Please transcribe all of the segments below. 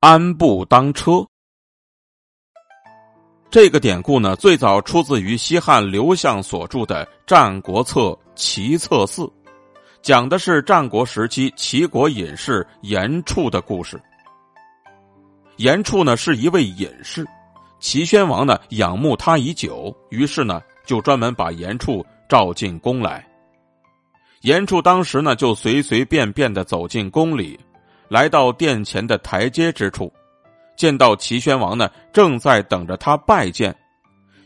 鞍不当车。这个典故呢，最早出自于西汉刘向所著的《战国策·齐策四》，讲的是战国时期齐国隐士严处的故事。严处呢是一位隐士，齐宣王呢仰慕他已久，于是呢就专门把严处召进宫来。严处当时呢就随随便便地走进宫里，来到殿前的台阶之处，见到齐宣王呢正在等着他拜见，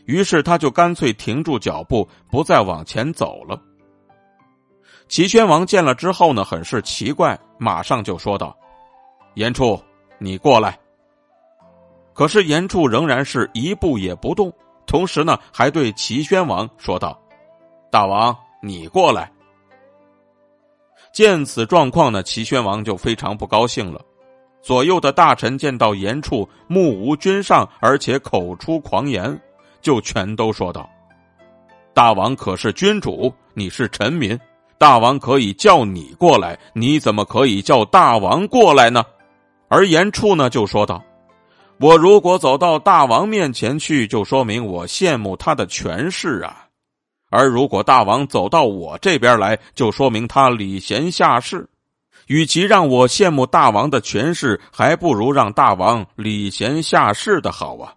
于是他就干脆停住脚步，不再往前走了。齐宣王见了之后呢很是奇怪，马上就说道：严处，你过来。可是严处仍然是一步也不动，同时呢还对齐宣王说道：大王，你过来。见此状况呢，齐宣王就非常不高兴了。左右的大臣见到严处目无君上，而且口出狂言，就全都说道：大王可是君主，你是臣民，大王可以叫你过来，你怎么可以叫大王过来呢？而严处呢就说道：我如果走到大王面前去，就说明我羡慕他的权势啊。而如果大王走到我这边来，就说明他礼贤下士，与其让我羡慕大王的权势，还不如让大王礼贤下士的好啊。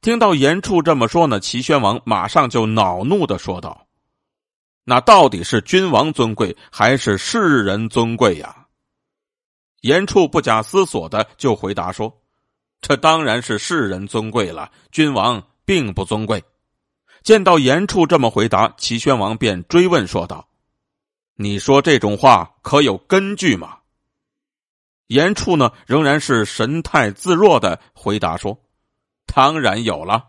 听到严处这么说呢，齐宣王马上就恼怒地说道：那到底是君王尊贵还是世人尊贵呀？严处不假思索的就回答说：这当然是世人尊贵了，君王并不尊贵。见到严处这么回答，齐宣王便追问说道：你说这种话可有根据吗？严处呢仍然是神态自若的回答说：当然有了。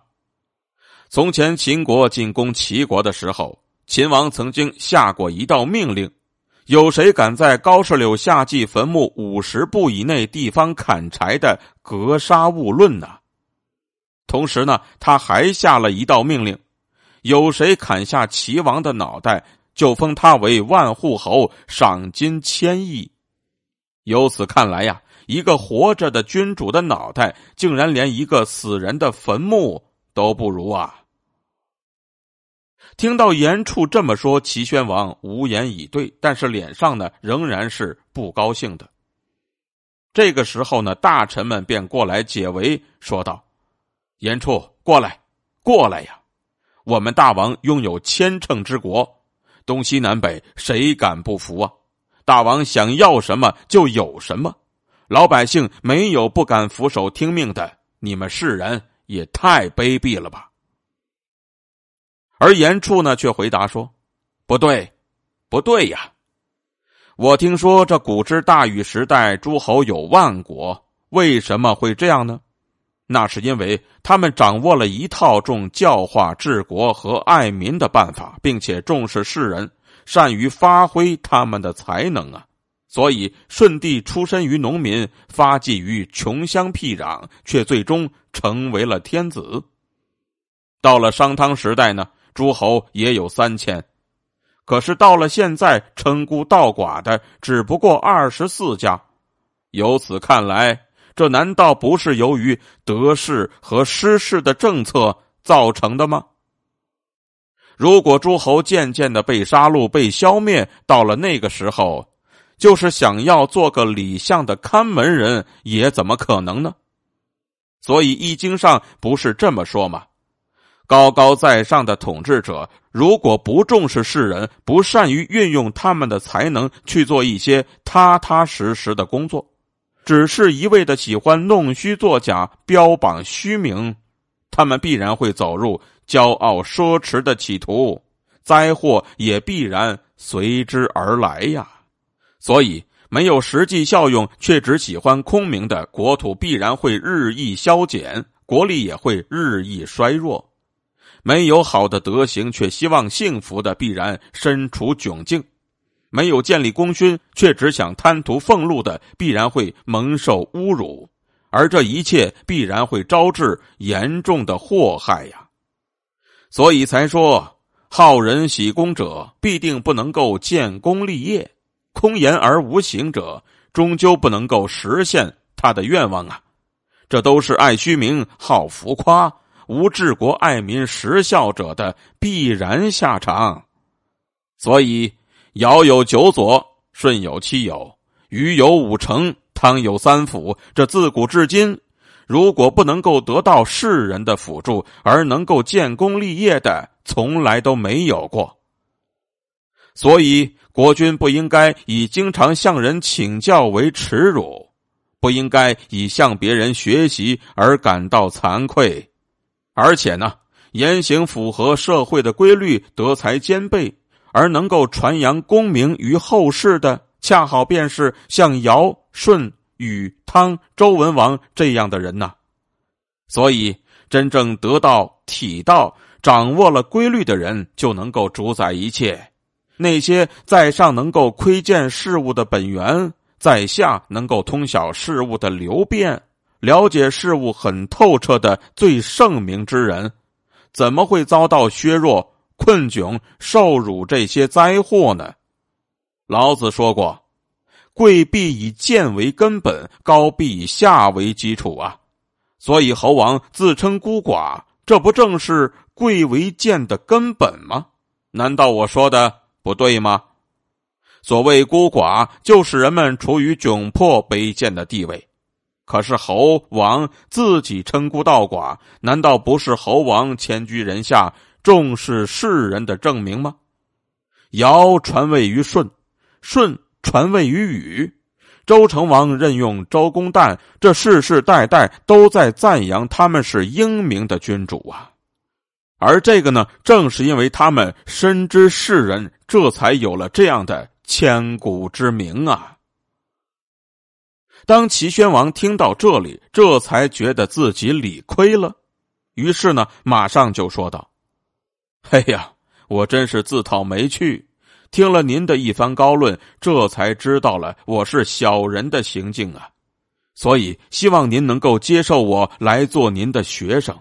从前秦国进攻齐国的时候，秦王曾经下过一道命令，有谁敢在高士柳夏季坟墓50步以内地方砍柴的，格杀勿论呢。同时呢他还下了一道命令，有谁砍下齐王的脑袋，就封他为万户侯，赏金1000亿。由此看来呀，一个活着的君主的脑袋，竟然连一个死人的坟墓都不如啊。听到严处这么说，齐宣王无言以对，但是脸上呢仍然是不高兴的。这个时候呢，大臣们便过来解围，说道：严处，过来，过来呀！我们大王拥有1000乘之国，东西南北谁敢不服啊？大王想要什么就有什么，老百姓没有不敢俯首听命的，你们世人也太卑鄙了吧。而严处呢却回答说：不对，不对呀！我听说这古之大禹时代诸侯有万国，为什么会这样呢？那是因为他们掌握了一套重教化治国和爱民的办法，并且重视世人，善于发挥他们的才能啊。所以舜帝出身于农民，发迹于穷乡僻壤，却最终成为了天子。到了商汤时代呢，诸侯也有3000，可是到了现在，称孤道寡的只不过24家。由此看来，这难道不是由于得势和失势的政策造成的吗？如果诸侯渐渐的被杀戮、被消灭，到了那个时候，就是想要做个礼相的看门人，也怎么可能呢？所以《易经》上不是这么说吗？高高在上的统治者，如果不重视世人，不善于运用他们的才能去做一些踏踏实实的工作，只是一味的喜欢弄虚作假，标榜虚名，他们必然会走入骄傲奢侈的企图，灾祸也必然随之而来呀。所以没有实际效用却只喜欢空名的国土，必然会日益消减，国力也会日益衰弱。没有好的德行却希望幸福的，必然身处窘境。没有建立功勋却只想贪图俸禄的，必然会蒙受侮辱，而这一切必然会招致严重的祸害呀。所以才说，好人喜功者必定不能够建功立业，空言而无行者终究不能够实现他的愿望啊。这都是爱虚名、好浮夸、无治国爱民实效者的必然下场。所以尧有九佐，舜有七友，禹有五成，汤有三辅，这自古至今，如果不能够得到世人的辅助，而能够建功立业的从来都没有过。所以国君不应该以经常向人请教为耻辱，不应该以向别人学习而感到惭愧。而且呢，言行符合社会的规律，德才兼备，而能够传扬功名于后世的，恰好便是像尧、舜、禹、汤、周文王这样的人呐。所以真正得道体道，掌握了规律的人，就能够主宰一切。那些在上能够窥见事物的本源，在下能够通晓事物的流变，了解事物很透彻的最圣明之人，怎么会遭到削弱、困窘、受辱这些灾祸呢？老子说过，贵必以贱为根本，高必以下为基础啊。所以侯王自称孤寡，这不正是贵为贱的根本吗？难道我说的不对吗？所谓孤寡，就使人们处于窘迫卑贱的地位。可是侯王自己称孤道寡，难道不是侯王谦居人下，重视世人的证明吗？尧传位于舜，舜传位于禹，周成王任用周公旦，这世世代代都在赞扬他们是英明的君主啊。而这个呢，正是因为他们深知世人，这才有了这样的千古之名啊。当齐宣王听到这里，这才觉得自己理亏了，于是呢，马上就说道：哎呀，我真是自讨没趣，听了您的一番高论，这才知道了我是小人的行径啊，所以希望您能够接受我来做您的学生，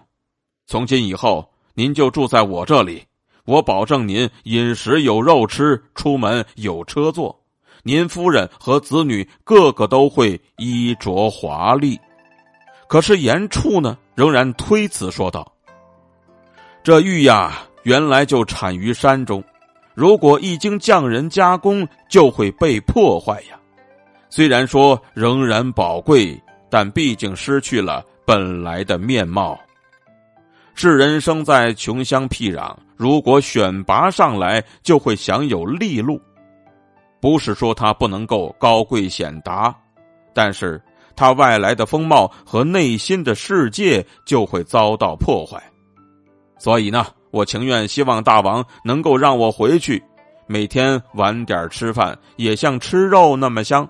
从今以后您就住在我这里，我保证您饮食有肉吃，出门有车坐，您夫人和子女个个都会衣着华丽。可是严处呢，仍然推辞说道：这玉呀，原来就产于山中，如果一经匠人加工，就会被破坏呀。虽然说仍然宝贵，但毕竟失去了本来的面貌。世人生在穷乡僻壤，如果选拔上来，就会享有利禄。不是说他不能够高贵显达，但是他外来的风貌和内心的世界就会遭到破坏。所以呢，我情愿希望大王能够让我回去，每天晚点吃饭，也像吃肉那么香，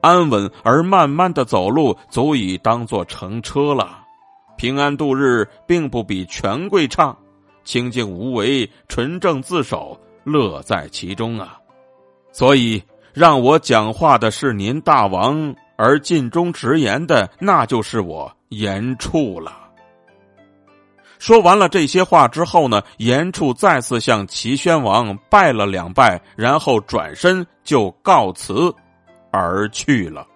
安稳而慢慢的走路，足以当作乘车了。平安度日并不比权贵差，清净无为，纯正自守，乐在其中啊。所以让我讲话的是您大王，而尽忠直言的那就是我严处了。说完了这些话之后呢，严处再次向齐宣王拜了2拜，然后转身就告辞而去了。